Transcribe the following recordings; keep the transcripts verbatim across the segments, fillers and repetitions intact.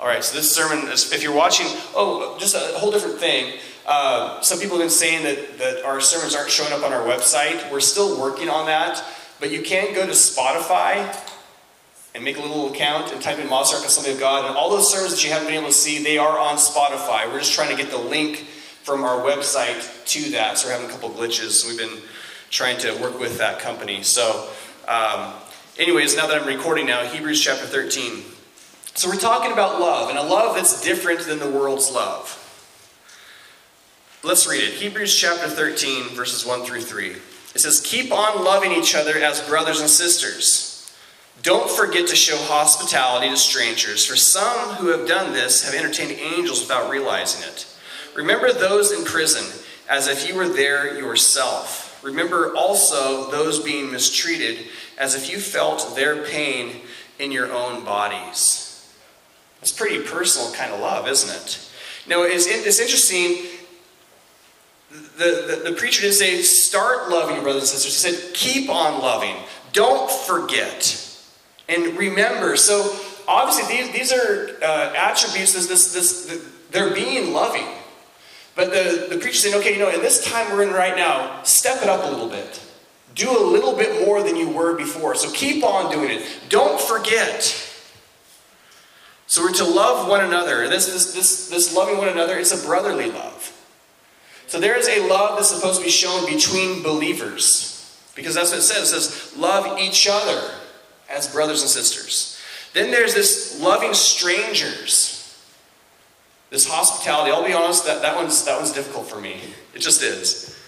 All right, so this sermon, is, if you're watching, oh, just a whole different thing. Uh, some people have been saying that, that our sermons aren't showing up on our website. We're still working on that, but you can go to Spotify and make a little account and type in Mossark Assembly of God, and all those sermons that you haven't been able to see, they are on Spotify. We're just trying to get the link from our website to that, so we're having a couple glitches, so we've been trying to work with that company. So, um, anyways, now that I'm recording now, Hebrews chapter thirteen. So we're talking about love, and a love that's different than the world's love. Let's read it. Hebrews chapter thirteen, verses one through three. It says, "Keep on loving each other as brothers and sisters. Don't forget to show hospitality to strangers, for some who have done this have entertained angels without realizing it. Remember those in prison, as if you were there yourself. Remember also those being mistreated, as if you felt their pain in your own bodies." It's pretty personal kind of love, isn't it? Now, it's, it's interesting, the, the, the preacher didn't say, start loving your brothers and sisters. He said, keep on loving. Don't forget. And remember. So, obviously, these, these are uh, attributes, this, this, this, the, they're being loving. But the, the preacher's saying, okay, you know, in this time we're in right now, step it up a little bit. Do a little bit more than you were before. So keep on doing it. Don't forget. So we're to love one another. This, this, this, this loving one another is a brotherly love. So there is a love that's supposed to be shown between believers. Because that's what it says. It says, love each other as brothers and sisters. Then there's this loving strangers. This hospitality, I'll be honest, that, that, one's, that one's difficult for me. It just is.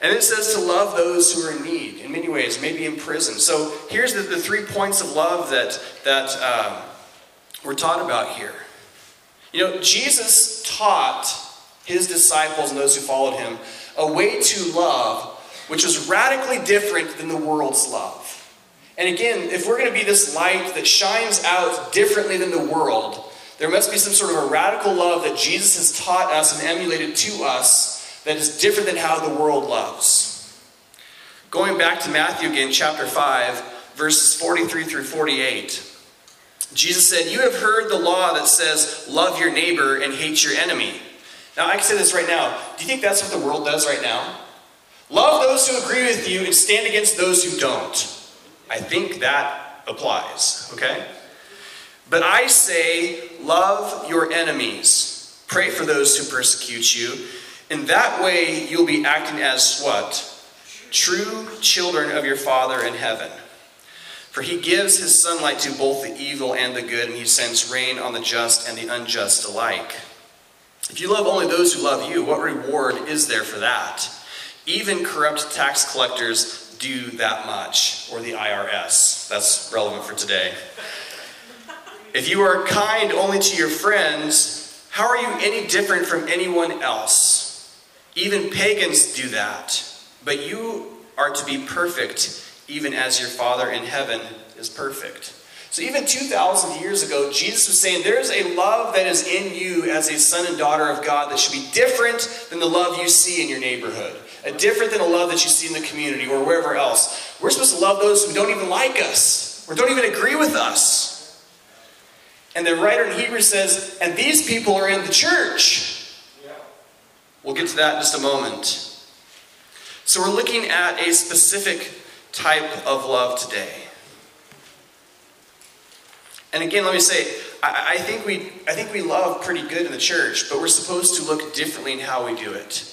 And it says to love those who are in need, in many ways, maybe in prison. So here's the, the three points of love that, that um, we're taught about here. You know, Jesus taught his disciples and those who followed him a way to love which was radically different than the world's love. And again, if we're going to be this light that shines out differently than the world, there must be some sort of a radical love that Jesus has taught us and emulated to us that is different than how the world loves. Going back to Matthew again, chapter five, verses forty-three through forty-eight. Jesus said, "You have heard the law that says, love your neighbor and hate your enemy." Now, I can say this right now. Do you think that's what the world does right now? Love those who agree with you and stand against those who don't. I think that applies, okay? "But I say, love your enemies, pray for those who persecute you. In that way, you'll be acting as what? True children of your Father in heaven. For he gives his sunlight to both the evil and the good, and he sends rain on the just and the unjust alike. If you love only those who love you, what reward is there for that? Even corrupt tax collectors do that much," or the I R S. That's relevant for today. "If you are kind only to your friends, how are you any different from anyone else? Even pagans do that. But you are to be perfect, even as your Father in heaven is perfect." So even two thousand years ago, Jesus was saying, there's a love that is in you as a son and daughter of God that should be different than the love you see in your neighborhood. A different than a love that you see in the community or wherever else. We're supposed to love those who don't even like us, or don't even agree with us. And the writer in Hebrews says, and these people are in the church. Yeah. We'll get to that in just a moment. So we're looking at a specific type of love today. And again, let me say, I, I, think we, I think we love pretty good in the church, but we're supposed to look differently in how we do it.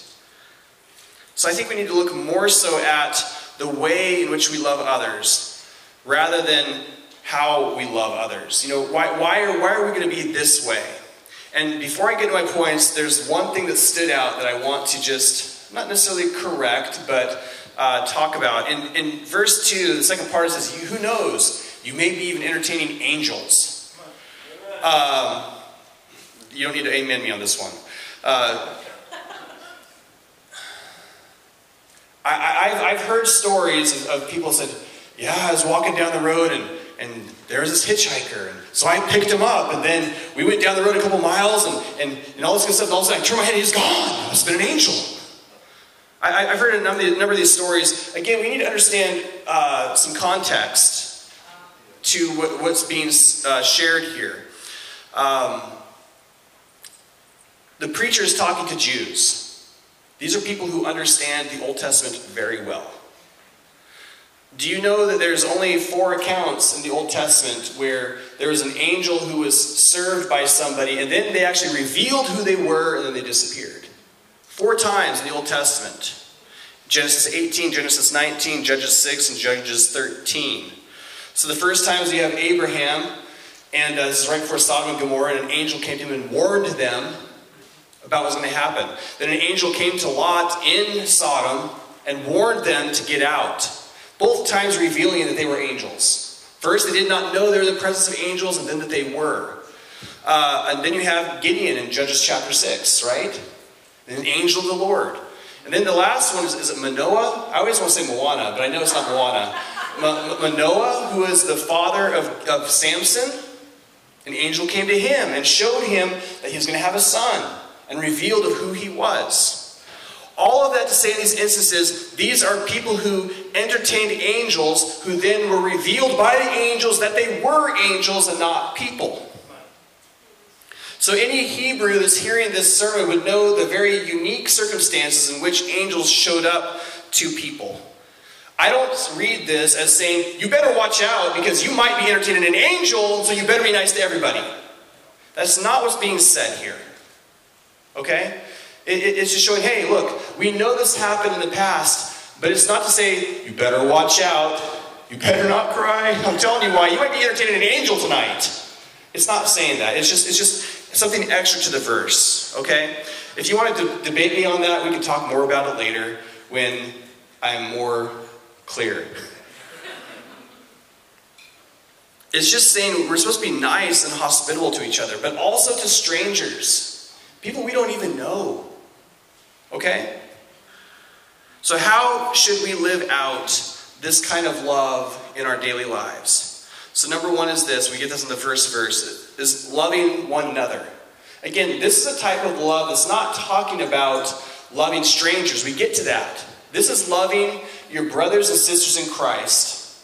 So I think we need to look more so at the way in which we love others, rather than how we love others. You know, why, why, are, why are we going to be this way? And before I get to my points, there's one thing that stood out that I want to just, not necessarily correct, but uh, talk about. In, in verse two, the second part says, "Who knows? You may be even entertaining angels." Um, you don't need to amen me on this one. Uh, I, I've, I've heard stories of, of people who said, yeah, I was walking down the road and And there was this hitchhiker, and so I picked him up, and then we went down the road a couple miles, and, and, and all this good stuff, and all of a sudden I turned my head, and he's gone. It's been an angel. I, I've heard a number, a number of these stories. Again, we need to understand uh, some context to what, what's being uh, shared here. Um, the preacher is talking to Jews. These are people who understand the Old Testament very well. Do you know that there's only four accounts in the Old Testament where there was an angel who was served by somebody, and then they actually revealed who they were, and then they disappeared? Four times in the Old Testament. Genesis eighteen, Genesis nineteen, Judges six, and Judges thirteen. So the first times you have Abraham, and uh, this is right before Sodom and Gomorrah, and an angel came to him and warned them about what was going to happen. Then an angel came to Lot in Sodom and warned them to get out. Both times revealing that they were angels. First, they did not know they were in the presence of angels, and then that they were. Uh, and then you have Gideon in Judges chapter six, right? And an angel of the Lord. And then the last one is, is it Manoah? I always want to say Moana, but I know it's not Moana. Ma- Manoah, who is the father of, of Samson, an angel came to him and showed him that he was going to have a son and revealed of who he was. All of that to say in these instances, these are people who entertained angels who then were revealed by the angels that they were angels and not people. So any Hebrew that's hearing this sermon would know the very unique circumstances in which angels showed up to people. I don't read this as saying, you better watch out because you might be entertaining an angel, so you better be nice to everybody. That's not what's being said here. Okay? It's just showing, hey, look, we know this happened in the past, but it's not to say, you better watch out, you better not cry, I'm telling you why, you might be entertaining an angel tonight. It's not saying that. It's just, it's just something extra to the verse, okay? If you want to de- debate me on that, we can talk more about it later when I'm more clear. It's just saying we're supposed to be nice and hospitable to each other, but also to strangers, people we don't even know. Okay? So how should we live out this kind of love in our daily lives? So number one is this, we get this in the first verse, is loving one another. Again, this is a type of love that's not talking about loving strangers. We get to that. This is loving your brothers and sisters in Christ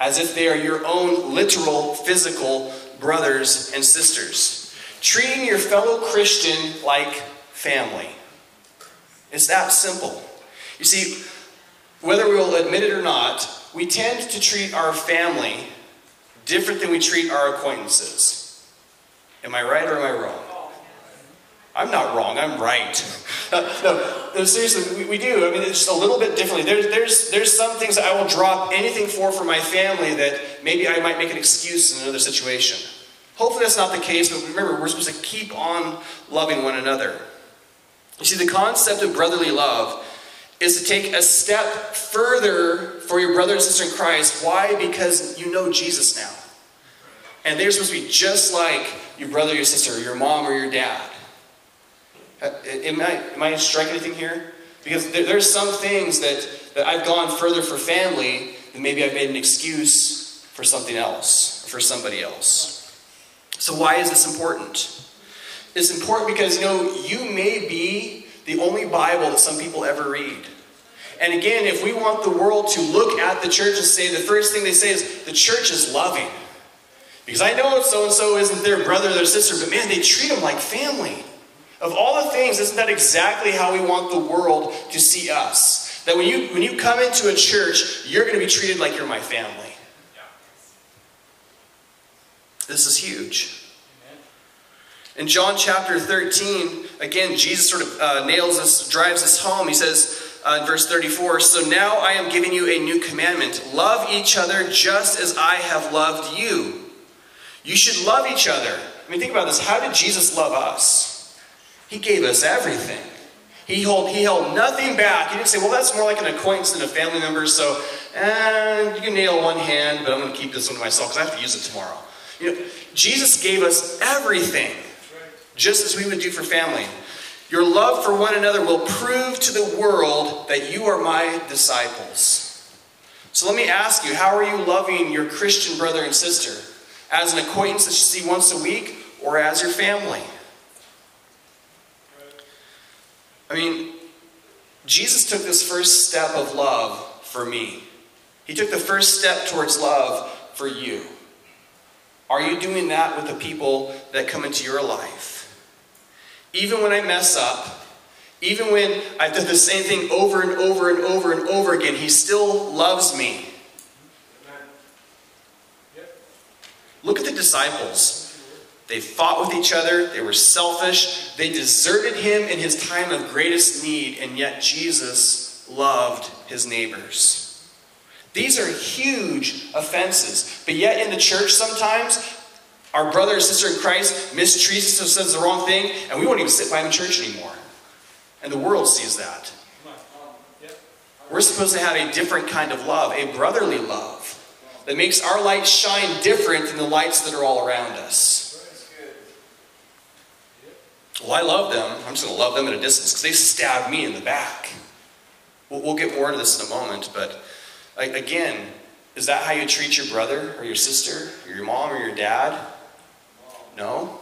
as if they are your own literal, physical brothers and sisters. Treating your fellow Christian like family. It's that simple. You see, whether we will admit it or not, we tend to treat our family different than we treat our acquaintances. Am I right or am I wrong? I'm not wrong, I'm right. no, no, seriously, we, we do. I mean, it's just a little bit differently. There's, there's, there's some things that I will drop anything for for my family that maybe I might make an excuse in another situation. Hopefully that's not the case, but remember, we're supposed to keep on loving one another. You see, the concept of brotherly love is to take a step further for your brother and sister in Christ. Why? Because you know Jesus now. And they're supposed to be just like your brother, your sister, or your mom, or your dad. Am I, am I striking anything here? Because there, there's some things that, that I've gone further for family than maybe I've made an excuse for something else, or for somebody else. So why is this important? It's important because, you know, you may be the only Bible that some people ever read. And again, if we want the world to look at the church and say, the first thing they say is, the church is loving. Because I know so-and-so isn't their brother or their sister, but man, they treat them like family. Of all the things, isn't that exactly how we want the world to see us? That when you, when you come into a church, you're going to be treated like you're my family. This is huge. In John chapter thirteen, again, Jesus sort of uh, nails this, drives this home. He says uh, in verse thirty-four, "So now I am giving you a new commandment. Love each other just as I have loved you." You should love each other. I mean, think about this. How did Jesus love us? He gave us everything. He held, he held nothing back. He didn't say, well, that's more like an acquaintance than a family member, so eh, you can nail one hand, but I'm going to keep this one to myself because I have to use it tomorrow. You know, Jesus gave us everything. Just as we would do for family. Your love for one another will prove to the world that you are my disciples. So let me ask you, how are you loving your Christian brother and sister? As an acquaintance that you see once a week, or as your family? I mean, Jesus took this first step of love for me. He took the first step towards love for you. Are you doing that with the people that come into your life? Even when I mess up, even when I've done the same thing over and over and over and over again, He still loves me. Look at the disciples. They fought with each other. They were selfish. They deserted Him in His time of greatest need, and yet Jesus loved His neighbors. These are huge offenses, but yet in the church sometimes, our brother and sister in Christ mistreats us, says the wrong thing, and we won't even sit by him in church anymore. And the world sees that. We're supposed to have a different kind of love, a brotherly love, that makes our light shine different than the lights that are all around us. Well, I love them. I'm just going to love them at a distance because they stabbed me in the back. We'll, we'll get more into this in a moment, but again, is that how you treat your brother or your sister or your mom or your dad? No?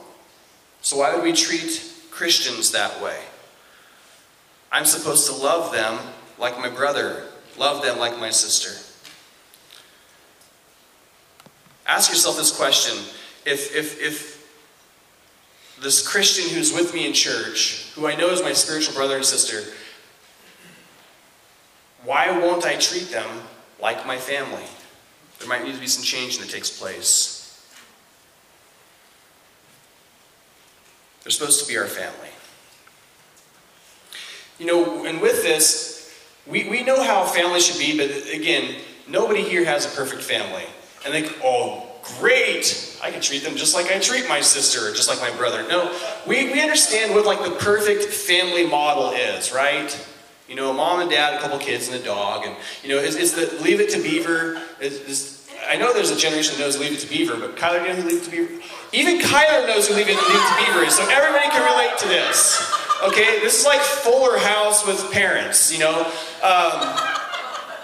So why would we treat Christians that way? I'm supposed to love them like my brother, love them like my sister. Ask yourself this question. If, if, if this Christian who's with me in church, who I know is my spiritual brother and sister, why won't I treat them like my family? There might need to be some change that takes place. They're supposed to be our family. You know, and with this, we, we know how family should be, but again, nobody here has a perfect family. And they think, oh, great, I can treat them just like I treat my sister, or just like my brother. No, we, we understand what like the perfect family model is, right? You know, a mom and dad, a couple kids, and a dog. And, you know, it's, it's the Leave It to Beaver. It's, it's, I know there's a generation that knows Leave It to Beaver, but Kyler, do you know who Leave It to Beaver? Even Kyler knows who Leave It, Leave It to Beaver is, so everybody can relate to this. Okay? This is like Fuller House with parents, you know? Um,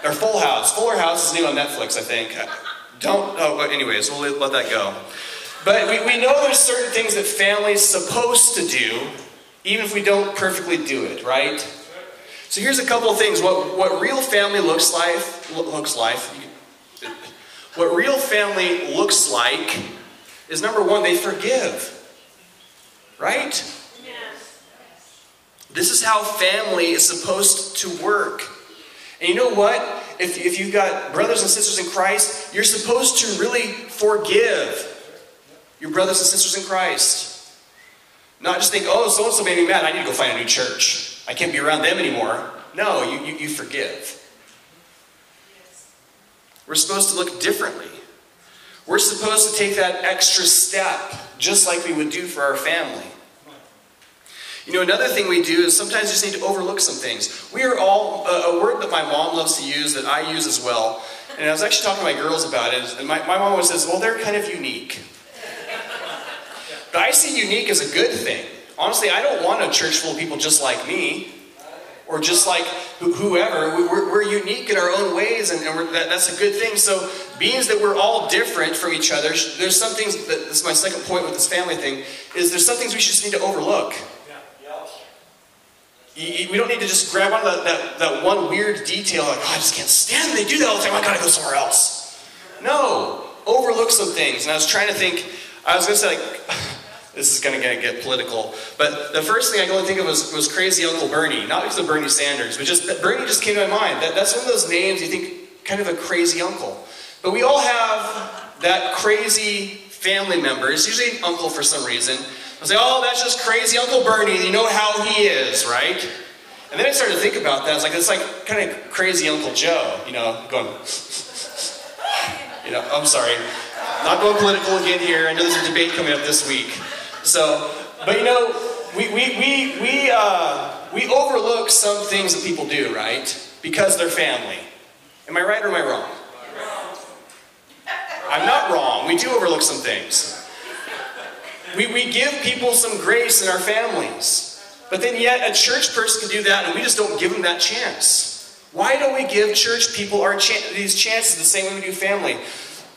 or Full House. Fuller House is new on Netflix, I think. Don't, oh, but anyways, we'll let that go. But we, we know there's certain things that family's supposed to do, even if we don't perfectly do it, right? So here's a couple of things. What, what real family looks like, looks like, what real family looks like is number one, they forgive, right? Yes. This is how family is supposed to work. And you know what? If, if you've got brothers and sisters in Christ, you're supposed to really forgive your brothers and sisters in Christ. Not just think, oh, so-and-so made me mad, I need to go find a new church. I can't be around them anymore. No, you, you, you forgive. Yes. We're supposed to look differently. We're supposed to take that extra step, just like we would do for our family. You know, another thing we do is sometimes you just need to overlook some things. We are all, uh, a word that my mom loves to use, that I use as well, and I was actually talking to my girls about it, and my, my mom always says, well, they're kind of unique. But I see unique as a good thing. Honestly, I don't want a church full of people just like me, or just like wh whoever. We're, we're unique in our own ways, and, and we're, that, that's a good thing. So, being that we're all different from each other, there's some things, that, this is my second point with this family thing, is there's some things we just need to overlook. You, you, we don't need to just grab onto that, that, that one weird detail, like, oh, I just can't stand it. They do that all the time, I gotta go somewhere else. No, overlook some things. And I was trying to think, I was gonna say, like, this is going to get political. But the first thing I can only think of was, was Crazy Uncle Bernie. Not because of Bernie Sanders, but just Bernie just came to my mind. That, that's one of those names you think, kind of a crazy uncle. But we all have that crazy family member. It's usually an uncle for some reason. I'll say, oh, that's just Crazy Uncle Bernie. And you know how he is, right? And then I started to think about that. It's like, it's like kind of Crazy Uncle Joe, you know, going, you know, I'm sorry. Not going political again here. I know there's a debate coming up this week. So, but you know, we, we, we, we, uh, we overlook some things that people do, right? Because they're family. Am I right or am I wrong? I'm not wrong. We do overlook some things. We, we give people some grace in our families. But then yet a church person can do that and we just don't give them that chance. Why don't we give church people our chan these chances the same way we do family?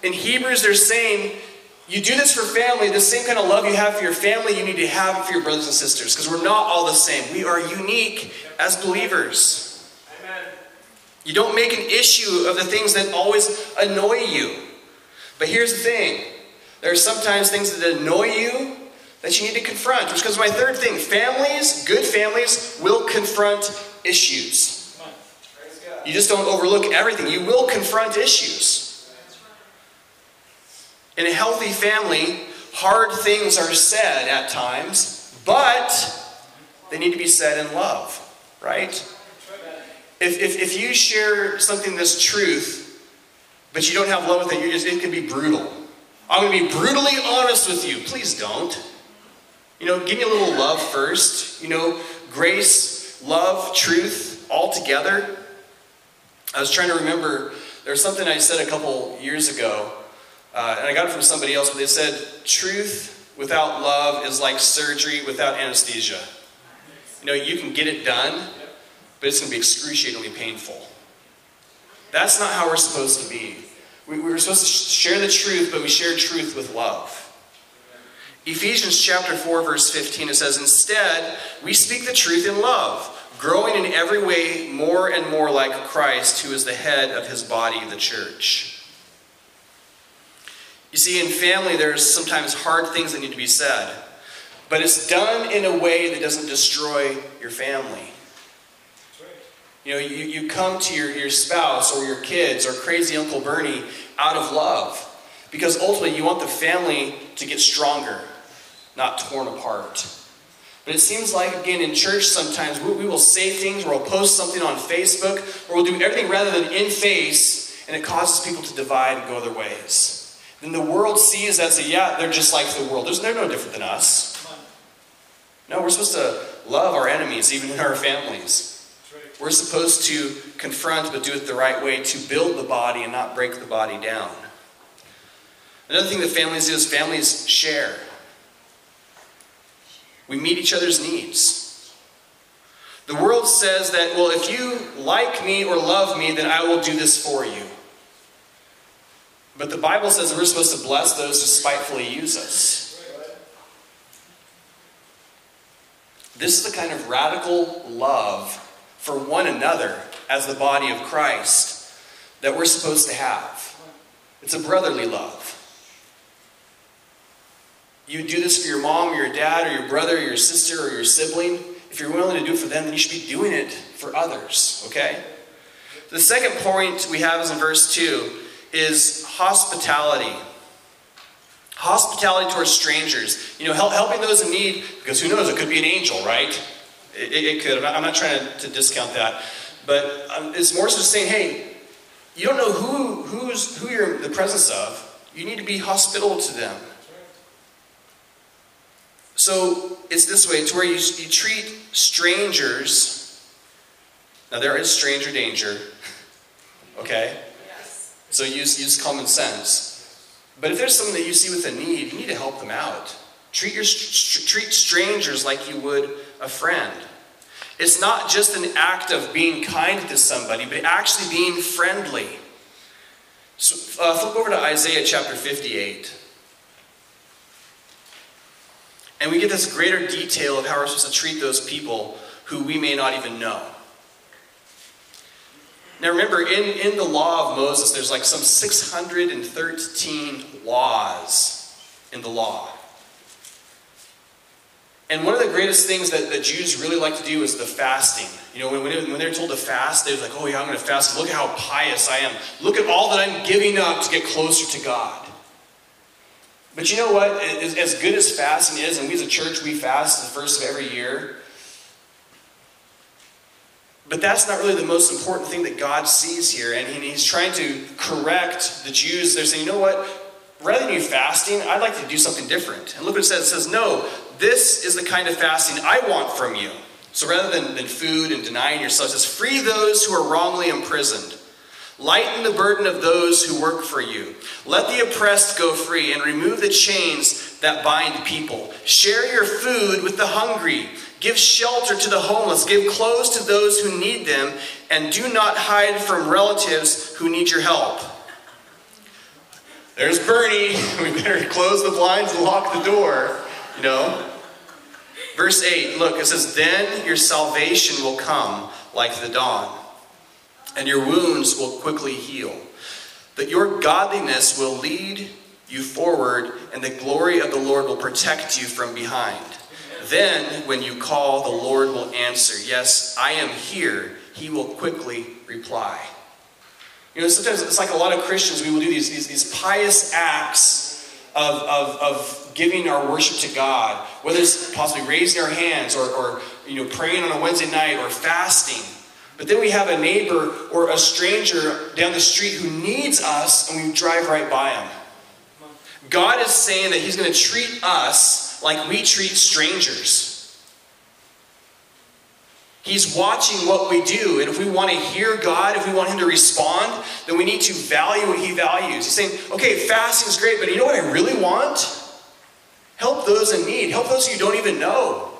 In Hebrews they're saying, you do this for family, the same kind of love you have for your family, you need to have for your brothers and sisters. Because we're not all the same. We are unique as believers. Amen. You don't make an issue of the things that always annoy you. But here's the thing. There are sometimes things that annoy you that you need to confront. Which goes to my third thing. Families, good families, will confront issues. You just don't overlook everything. You will confront issues. In a healthy family, hard things are said at times, but they need to be said in love, right? If, if, if you share something that's truth, but you don't have love with it, you're just, it can be brutal. I'm going to be brutally honest with you. Please don't. You know, give me a little love first. You know, grace, love, truth, all together. I was trying to remember, there was something I said a couple years ago, uh, and I got it from somebody else, but they said, truth without love is like surgery without anesthesia. You know, you can get it done, but it's going to be excruciatingly painful. That's not how we're supposed to be. We, we were supposed to share the truth, but we share truth with love. Ephesians chapter four, verse fifteen, it says, instead, we speak the truth in love, growing in every way more and more like Christ, who is the head of his body, the church. You see, in family, there's sometimes hard things that need to be said, but it's done in a way that doesn't destroy your family. You know, you, you come to your, your spouse or your kids or crazy Uncle Bernie out of love. Because ultimately you want the family to get stronger, not torn apart. But it seems like, again, in church sometimes we, we will say things or we'll post something on Facebook or we'll do everything rather than in face, and it causes people to divide and go their ways. Then the world sees that and says, yeah, they're just like the world. There's, they're no different than us. No, we're supposed to love our enemies, even in our families. We're supposed to confront, but do it the right way to build the body and not break the body down. Another thing that families do is families share. We meet each other's needs. The world says that, well, if you like me or love me, then I will do this for you. But the Bible says that we're supposed to bless those who spitefully use us. This is the kind of radical love for one another as the body of Christ that we're supposed to have. It's a brotherly love. You do this for your mom or your dad or your brother or your sister or your sibling. If you're willing to do it for them, then you should be doing it for others, okay? The second point we have is in verse two is hospitality. Hospitality towards strangers. You know, help, helping those in need, because who knows, it could be an angel, right? It, it could. I'm not, I'm not trying to, to discount that. But um, it's more so just saying, hey, you don't know who, who's, who you're in the presence of. You need to be hospitable to them. So it's this way. It's where you, you treat strangers. Now there is stranger danger. Okay? Yes. So use, use common sense. But if there's something that you see with a need, you need to help them out. Treat, your, st treat strangers like you would a friend. It's not just an act of being kind to somebody, but actually being friendly. So, uh, flip over to Isaiah chapter fifty-eight. And we get this greater detail of how we're supposed to treat those people who we may not even know. Now remember, in, in the law of Moses, there's like some six hundred thirteen laws in the law. And one of the greatest things that the Jews really like to do is the fasting. You know, when, when they're told to fast, they're like, oh yeah, I'm going to fast. Look at how pious I am. Look at all that I'm giving up to get closer to God. But you know what? As good as fasting is, and we as a church, we fast the first of every year. But that's not really the most important thing that God sees here. And he's trying to correct the Jews. They're saying, you know what? Rather than you fasting, I'd like to do something different. And look what it says. It says, no, this is the kind of fasting I want from you. So rather than, than food and denying yourself, it says, free those who are wrongly imprisoned. Lighten the burden of those who work for you. Let the oppressed go free and remove the chains that bind people. Share your food with the hungry. Give shelter to the homeless. Give clothes to those who need them. And do not hide from relatives who need your help. There's Bernie. We better close the blinds and lock the door. You know? Verse eight, look, it says, then your salvation will come like the dawn, and your wounds will quickly heal. That your godliness will lead you forward, and the glory of the Lord will protect you from behind. Then, when you call, the Lord will answer. Yes, I am here. He will quickly reply. You know, sometimes it's like a lot of Christians, we will do these, these, these pious acts of, of, of giving our worship to God, whether it's possibly raising our hands or, or you know, praying on a Wednesday night or fasting. But then we have a neighbor or a stranger down the street who needs us, and we drive right by him. God is saying that he's going to treat us like we treat strangers. He's watching what we do, and if we want to hear God, if we want him to respond, then we need to value what he values. He's saying, okay, fasting is great, but you know what I really want? Help those in need. Help those you don't even know.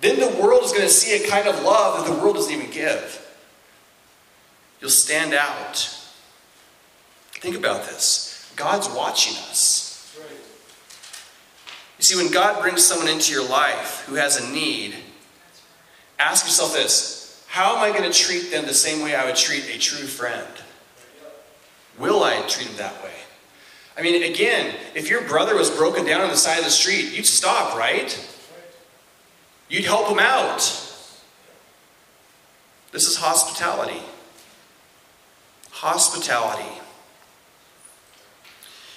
Then the world is going to see a kind of love that the world doesn't even give. You'll stand out. Think about this. God's watching us. Right. You see, when God brings someone into your life who has a need, ask yourself this: how am I going to treat them the same way I would treat a true friend? Will I treat them that way? I mean, again, if your brother was broken down on the side of the street, you'd stop, right? You'd help him out. This is hospitality. Hospitality.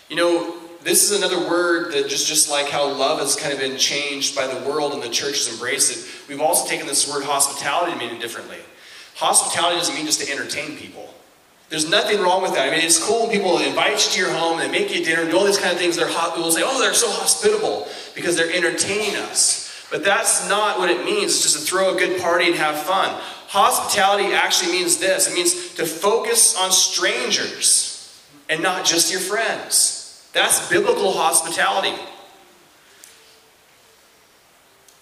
You know, this is another word that just, just like how love has kind of been changed by the world and the church has embraced it, we've also taken this word hospitality to mean it differently. Hospitality doesn't mean just to entertain people. There's nothing wrong with that. I mean, it's cool when people invite you to your home, they make you dinner, and do all these kind of things. They're hot, people say, oh, they're so hospitable because they're entertaining us. But that's not what it means. It's just to throw a good party and have fun. Hospitality actually means this. It means to focus on strangers and not just your friends. That's biblical hospitality.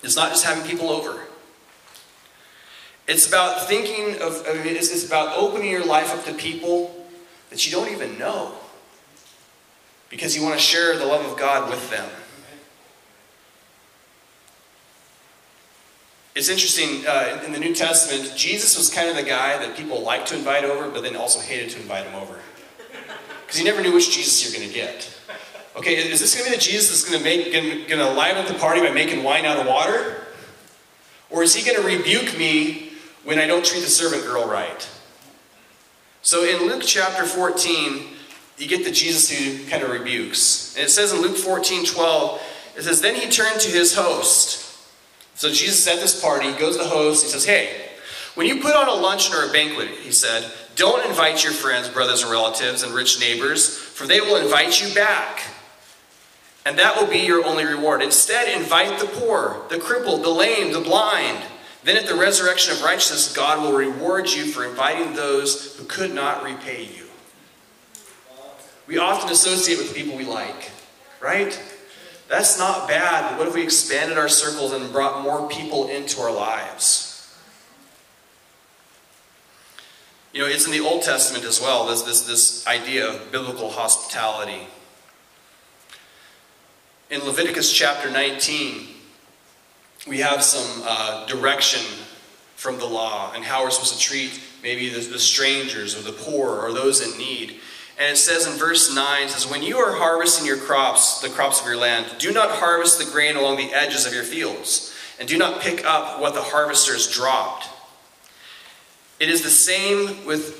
It's not just having people over. It's about thinking of, I mean, it's, it's about opening your life up to people that you don't even know, because you want to share the love of God with them. It's interesting, uh, in the New Testament, Jesus was kind of the guy that people liked to invite over, but then also hated to invite him over. Because you never knew which Jesus you're going to get. Okay, is this going to be the Jesus that's going to make, going to liven up the party by making wine out of water? Or is he going to rebuke me when I don't treat the servant girl right? So in Luke chapter fourteen, you get the Jesus who kind of rebukes. And it says in Luke fourteen twelve, it says, then he turned to his host. So Jesus at this party goes to the host. He says, hey, when you put on a luncheon or a banquet, he said, don't invite your friends, brothers, and relatives, and rich neighbors, for they will invite you back. And that will be your only reward. Instead, invite the poor, the crippled, the lame, the blind. Then at the resurrection of righteousness, God will reward you for inviting those who could not repay you. We often associate with people we like, right? That's not bad, but what if we expanded our circles and brought more people into our lives? You know, it's in the Old Testament as well, this, this, this idea of biblical hospitality. In Leviticus chapter nineteen, we have some uh, direction from the law and how we're supposed to treat maybe the, the strangers or the poor or those in need. And it says in verse nine, it says, when you are harvesting your crops, the crops of your land, do not harvest the grain along the edges of your fields, and do not pick up what the harvesters dropped. It is the same with,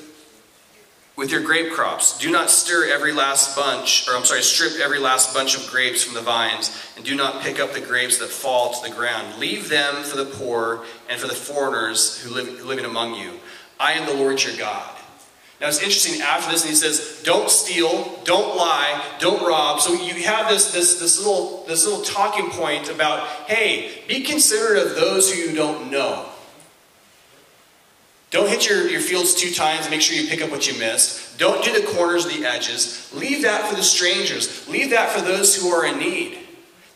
with your grape crops. Do not stir every last bunch, or I'm sorry, strip every last bunch of grapes from the vines, and do not pick up the grapes that fall to the ground. Leave them for the poor and for the foreigners who live living among you. I am the Lord your God. Now it's interesting, after this, and he says, don't steal, don't lie, don't rob. So you have this, this, this, little, this little talking point about, hey, be considerate of those who you don't know. Don't hit your, your fields two times. Make sure you pick up what you missed. Don't do the corners or the edges. Leave that for the strangers. Leave that for those who are in need.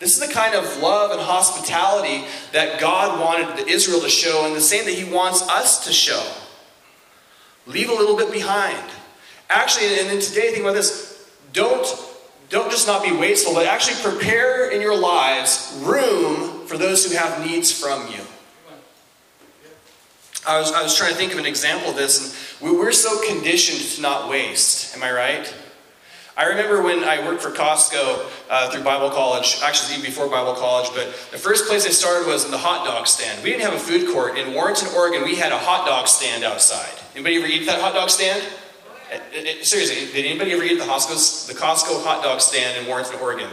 This is the kind of love and hospitality that God wanted Israel to show, and the same that he wants us to show. Leave a little bit behind. Actually, and then today, think about this. Don't, don't just not be wasteful, but actually prepare in your lives room for those who have needs from you. I was, I was trying to think of an example of this, and we, we're so conditioned to not waste, am I right? I remember when I worked for Costco uh, through Bible college, actually even before Bible college, but the first place I started was in the hot dog stand. We didn't have a food court. In Warrington, Oregon, we had a hot dog stand outside. Anybody ever eat that hot dog stand? It, it, seriously, did anybody ever eat the Costco, the Costco hot dog stand in Warrington, Oregon?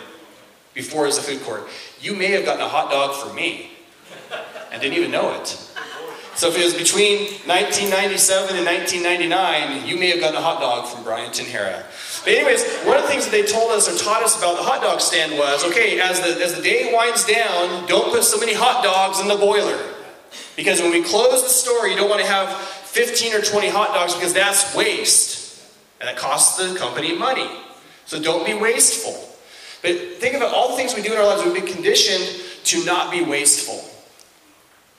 Before it was a food court. You may have gotten a hot dog for me. I didn't even know it. So if it was between nineteen ninety-seven and nineteen ninety-nine, you may have gotten a hot dog from Brian Tenhara. But anyways, one of the things that they told us or taught us about the hot dog stand was, okay, as the, as the day winds down, don't put so many hot dogs in the boiler. Because when we close the store, you don't want to have fifteen or twenty hot dogs because that's waste. And it costs the company money. So don't be wasteful. But think about all the things we do in our lives. We've been conditioned to not be wasteful.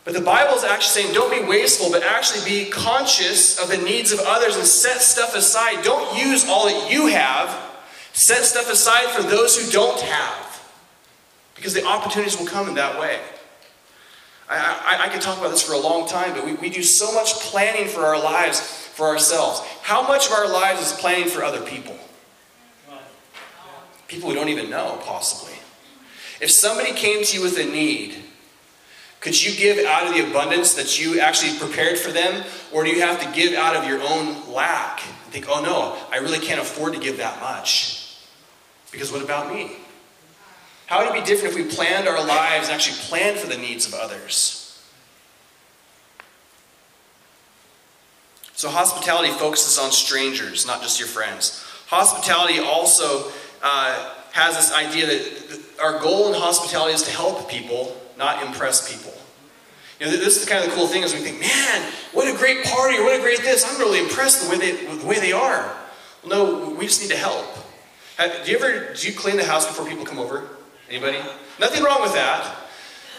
But the Bible is actually saying don't be wasteful, but actually be conscious of the needs of others and set stuff aside. Don't use all that you have. Set stuff aside for those who don't have. Because the opportunities will come in that way. I, I, I could talk about this for a long time, but we, we do so much planning for our lives for ourselves. How much of our lives is planning for other people? People we don't even know, possibly. If somebody came to you with a need, could you give out of the abundance that you actually prepared for them? Or do you have to give out of your own lack? And think, oh no, I really can't afford to give that much. Because what about me? How would it be different if we planned our lives and actually planned for the needs of others? So hospitality focuses on strangers, not just your friends. Hospitality also uh, has this idea that our goal in hospitality is to help people, not impress people. You know, this is kind of the cool thing is we think, man, what a great party, or what a great this. I'm really impressed with the way they, with the way they are. Well, no, we just need to help. Have, do you ever, do you clean the house before people come over? Anybody? Nothing wrong with that.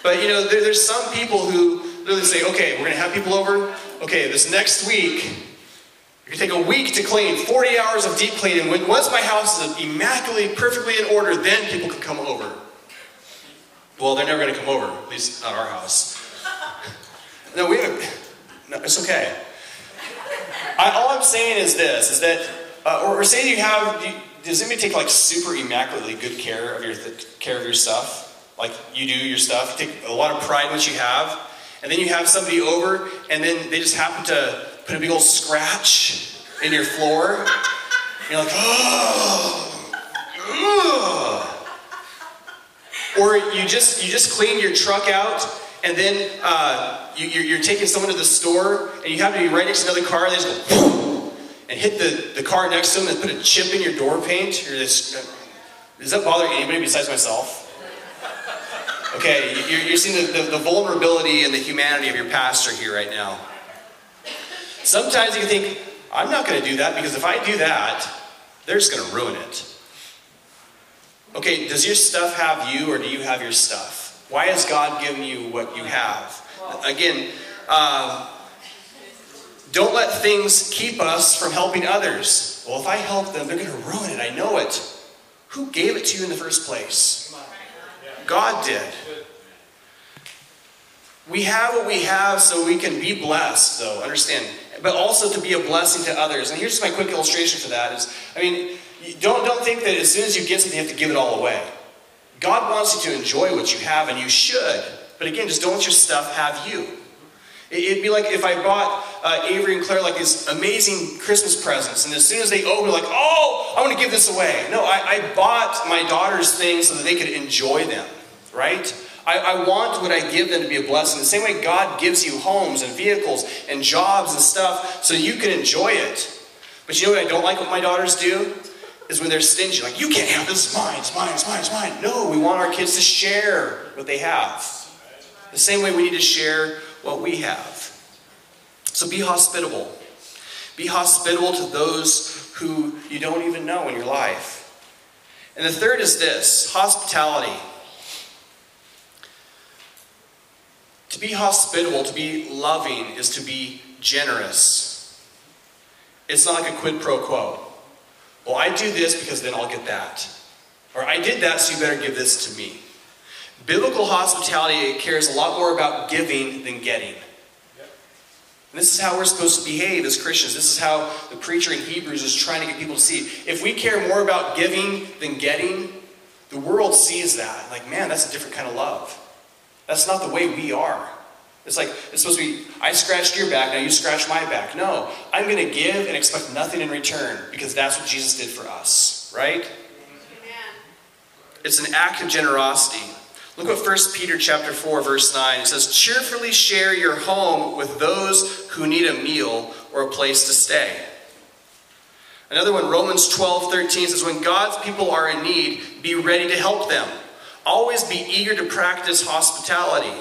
But, you know, there, there's some people who literally say, okay, we're going to have people over. Okay, this next week, you're going to take a week to clean, forty hours of deep cleaning. When, once my house is immaculately, perfectly in order, then people can come over. Well, they're never going to come over, at least not our house. No, we haven't. No, it's okay. I, all I'm saying is this, is that, uh, or, or say you have, you, does anybody take like super immaculately good care of your th care of your stuff? Like you do your stuff, you take a lot of pride in what you have, and then you have somebody over, and then they just happen to put a big old scratch in your floor, and you're like, oh, oh. Or you just you just clean your truck out, and then uh, you, you're, you're taking someone to the store, and you have to be right next to another car, and they just go, whoo, and hit the, the car next to them and put a chip in your door paint. You're just, does that bother anybody besides myself? Okay, you're, you're seeing the, the, the vulnerability and the humanity of your pastor here right now. Sometimes you think, I'm not going to do that, because if I do that, they're just going to ruin it. Okay, does your stuff have you, or do you have your stuff? Why has God given you what you have? Again, uh, don't let things keep us from helping others. Well, if I help them, they're going to ruin it. I know it. Who gave it to you in the first place? God did. We have what we have so we can be blessed, though, understand. But also to be a blessing to others. And here's my quick illustration for that is, I mean, Don't, don't think that as soon as you get something, you have to give it all away. God wants you to enjoy what you have, and you should. But again, just don't let your stuff have you. It, it'd be like if I bought uh, Avery and Claire like these amazing Christmas presents, and as soon as they open, like, oh, I want to give this away. No, I, I bought my daughters things so that they could enjoy them, right? I, I want what I give them to be a blessing. The same way God gives you homes and vehicles and jobs and stuff so you can enjoy it. But you know what I don't like what my daughters do? Is when they're stingy, like, you can't have this, it's mine, it's mine, it's mine, it's mine. No, we want our kids to share what they have. The same way we need to share what we have. So be hospitable. Be hospitable to those who you don't even know in your life. And the third is this, hospitality. To be hospitable, to be loving, is to be generous. It's not like a quid pro quo. Well, I do this because then I'll get that. Or I did that, so you better give this to me. Biblical hospitality cares a lot more about giving than getting. Yep. This is how we're supposed to behave as Christians. This is how the preacher in Hebrews is trying to get people to see. If we care more about giving than getting, the world sees that. Like, man, that's a different kind of love. That's not the way we are. It's like, it's supposed to be, I scratched your back, now you scratch my back. No, I'm going to give and expect nothing in return, because that's what Jesus did for us, right? Amen. It's an act of generosity. Look at First Peter chapter four, verse nine. It says, cheerfully share your home with those who need a meal or a place to stay. Another one, Romans twelve, thirteen says, when God's people are in need, be ready to help them. Always be eager to practice hospitality.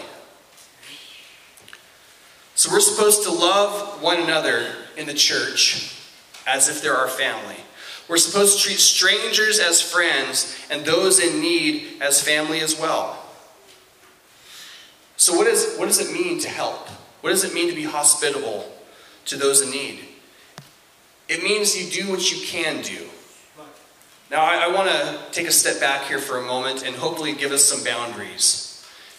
So we're supposed to love one another in the church as if they're our family. We're supposed to treat strangers as friends and those in need as family as well. So what, is, what does it mean to help? What does it mean to be hospitable to those in need? It means you do what you can do. Now I, I want to take a step back here for a moment and hopefully give us some boundaries.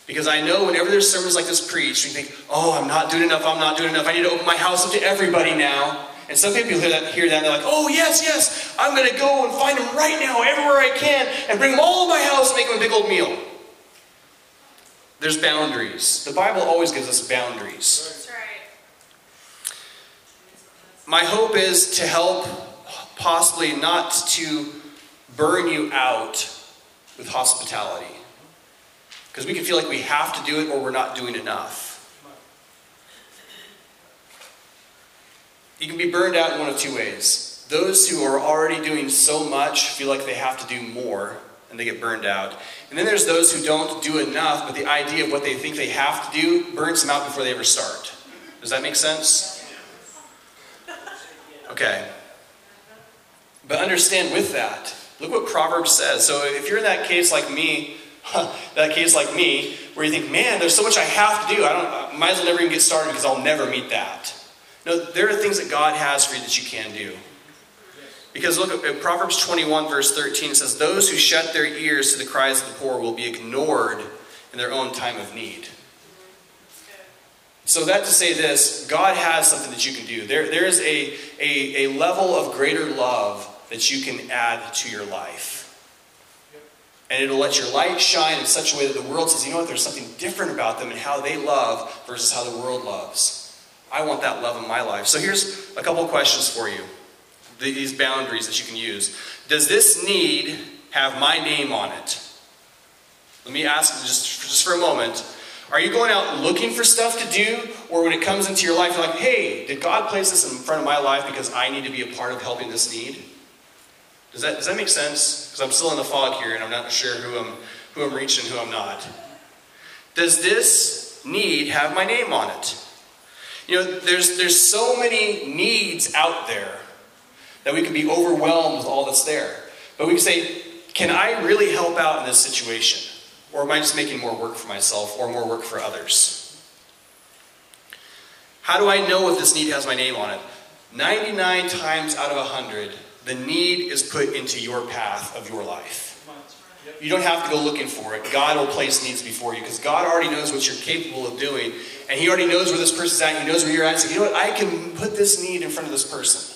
Because I know whenever there's sermons like this preached, you think, oh, I'm not doing enough, I'm not doing enough, I need to open my house up to everybody now. And some people hear that, hear that and they're like, oh, yes, yes, I'm going to go and find them right now, everywhere I can, and bring them all to my house and make them a big old meal. There's boundaries. The Bible always gives us boundaries. That's right. My hope is to help, possibly not to burn you out with hospitality. Because we can feel like we have to do it or we're not doing enough. You can be burned out in one of two ways. Those who are already doing so much feel like they have to do more and they get burned out. And then there's those who don't do enough, but the idea of what they think they have to do burns them out before they ever start. Does that make sense? Okay. But understand with that, look what Proverbs says. So if you're in that case like me, that case like me, where you think, man, there's so much I have to do, I, don't, I might as well never even get started because I'll never meet that. No, there are things that God has for you that you can do. Because look at Proverbs twenty-one, verse thirteen, it says, those who shut their ears to the cries of the poor will be ignored in their own time of need. So that to say this, God has something that you can do. There, there is a, a, a level of greater love that you can add to your life. And it'll let your light shine in such a way that the world says, you know what, there's something different about them and how they love versus how the world loves. I want that love in my life. So here's a couple questions for you. These boundaries that you can use. Does this need have my name on it? Let me ask just, just for a moment. Are you going out looking for stuff to do? Or when it comes into your life, you're like, hey, did God place this in front of my life because I need to be a part of helping this need? Does that, does that make sense? Because I'm still in the fog here and I'm not sure who I'm, who I'm reaching and who I'm not. Does this need have my name on it? You know, there's, there's so many needs out there that we can be overwhelmed with all that's there. But we can say, can I really help out in this situation? Or am I just making more work for myself or more work for others? How do I know if this need has my name on it? ninety-nine times out of a hundred, the need is put into your path of your life. You don't have to go looking for it. God will place needs before you because God already knows what you're capable of doing. And He already knows where this person's at. And He knows where you're at. So you know what? I can put this need in front of this person.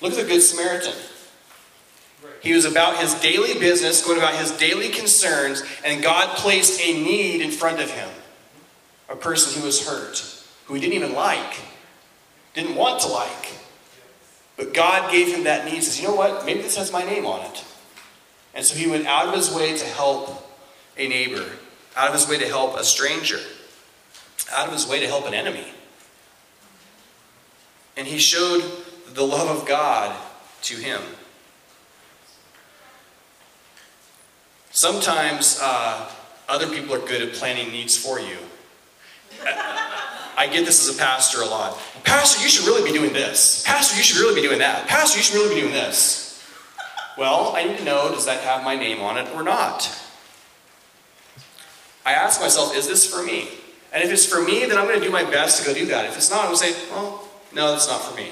Look at the Good Samaritan. He was about his daily business, going about his daily concerns, and God placed a need in front of him. A person who was hurt, who he didn't even like, didn't want to like. But God gave him that need. He says, you know what? Maybe this has my name on it. And so he went out of his way to help a neighbor, out of his way to help a stranger, out of his way to help an enemy. And he showed the love of God to him. Sometimes uh, other people are good at planning needs for you. I get this as a pastor a lot. Pastor, you should really be doing this. Pastor, you should really be doing that. Pastor, you should really be doing this. Well, I need to know, does that have my name on it or not? I ask myself, is this for me? And if it's for me, then I'm going to do my best to go do that. If it's not, I'm going to say, well, no, that's not for me.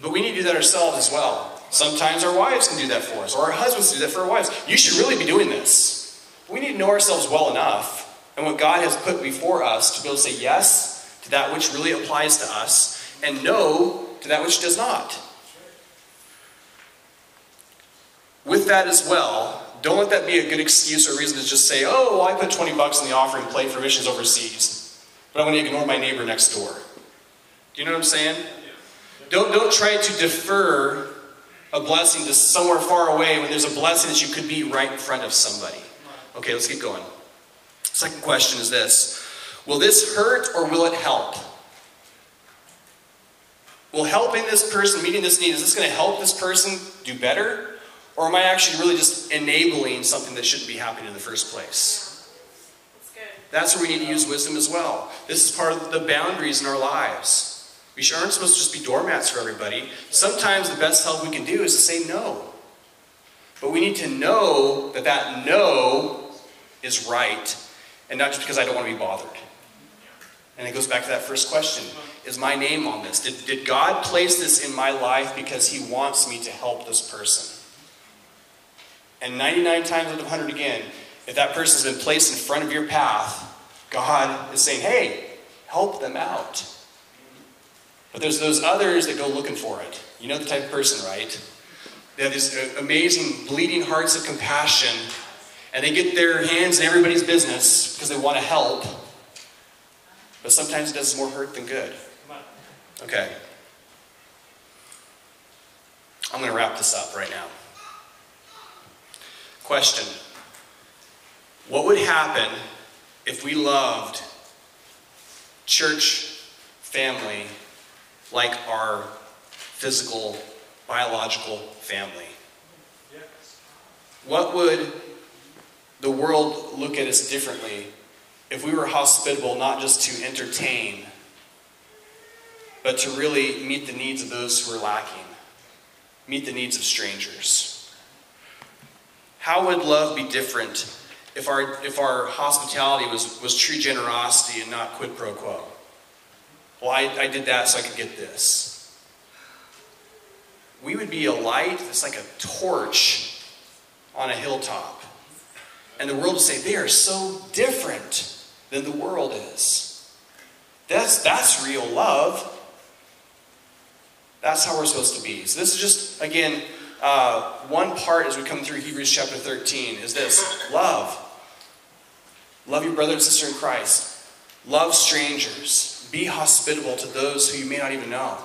But we need to do that ourselves as well. Sometimes our wives can do that for us, or our husbands do that for our wives. You should really be doing this. We need to know ourselves well enough and what God has put before us to be able to say yes, to that which really applies to us, and no to that which does not. With that as well, don't let that be a good excuse or reason to just say, oh, well, I put twenty bucks in the offering plate for missions overseas, but I'm going to ignore my neighbor next door. Do you know what I'm saying? Don't, don't try to defer a blessing to somewhere far away when there's a blessing that you could be right in front of somebody. Okay, let's get going. Second question is this. Will this hurt or will it help? Will helping this person, meeting this need, is this going to help this person do better? Or am I actually really just enabling something that shouldn't be happening in the first place? That's good. That's where we need to use wisdom as well. This is part of the boundaries in our lives. We aren't supposed to just be doormats for everybody. Sometimes the best help we can do is to say no. But we need to know that that no is right, and not just because I don't want to be bothered. And it goes back to that first question. Is my name on this? Did, did God place this in my life because he wants me to help this person? And ninety-nine times out of a hundred again, if that person's been placed in front of your path, God is saying, hey, help them out. But there's those others that go looking for it. You know the type of person, right? They have these amazing bleeding hearts of compassion, and they get their hands in everybody's business because they want to help. But sometimes it does more hurt than good. Okay. I'm going to wrap this up right now. Question. What would happen if we loved church, family, like our physical, biological family? What would the world look at us differently if we were hospitable, not just to entertain, but to really meet the needs of those who are lacking, meet the needs of strangers? How would love be different if our, if our hospitality was, was true generosity and not quid pro quo? Well, I, I did that so I could get this. We would be a light that's like a torch on a hilltop. And the world would say, they are so different than the world is. That's, that's real love. That's how we're supposed to be. So this is just, again, uh, one part as we come through Hebrews chapter thirteen is this. Love. Love your brother and sister in Christ. Love strangers. Be hospitable to those who you may not even know.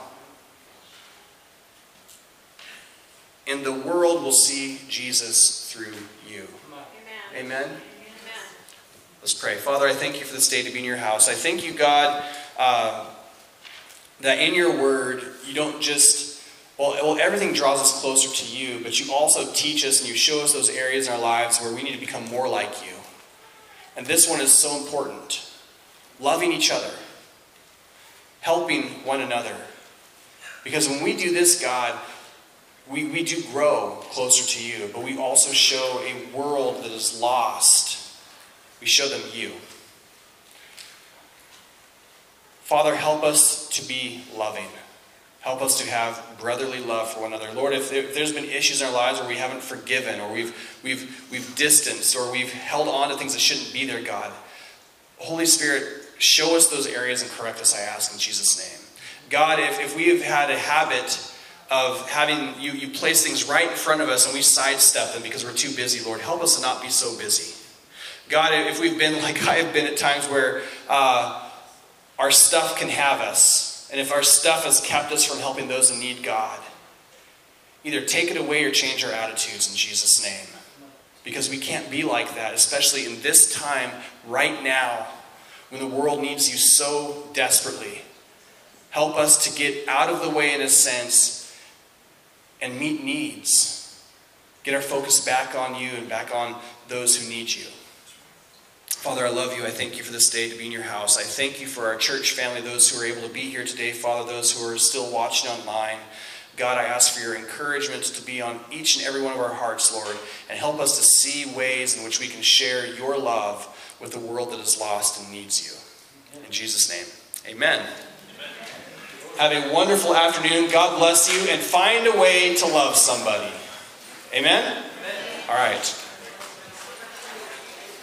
And the world will see Jesus through you. Amen. Amen? Amen. Let's pray. Father, I thank you for this day to be in your house. I thank you, God, uh, that in your word, you don't just, well, well, everything draws us closer to you, but you also teach us and you show us those areas in our lives where we need to become more like you. And this one is so important. Loving each other. Helping one another. Because when we do this, God, we, we do grow closer to you, but we also show a world that is lost. We show them you. Father, help us to be loving. Help us to have brotherly love for one another. Lord, if there's been issues in our lives where we haven't forgiven, or we've, we've, we've distanced, or we've held on to things that shouldn't be there, God, Holy Spirit, show us those areas and correct us, I ask, in Jesus' name. God, if, if we have had a habit of having you, you place things right in front of us and we sidestep them because we're too busy, Lord, help us to not be so busy. God, if we've been like I have been at times where uh, our stuff can have us, and if our stuff has kept us from helping those in need, God, either take it away or change our attitudes in Jesus' name. Because we can't be like that, especially in this time right now, when the world needs you so desperately. Help us to get out of the way in a sense and meet needs. Get our focus back on you and back on those who need you. Father, I love you. I thank you for this day to be in your house. I thank you for our church family, those who are able to be here today. Father, those who are still watching online. God, I ask for your encouragement to be on each and every one of our hearts, Lord, and help us to see ways in which we can share your love with the world that is lost and needs you. In Jesus' name, amen. Amen. Have a wonderful afternoon. God bless you, and find a way to love somebody. Amen? Amen. All right.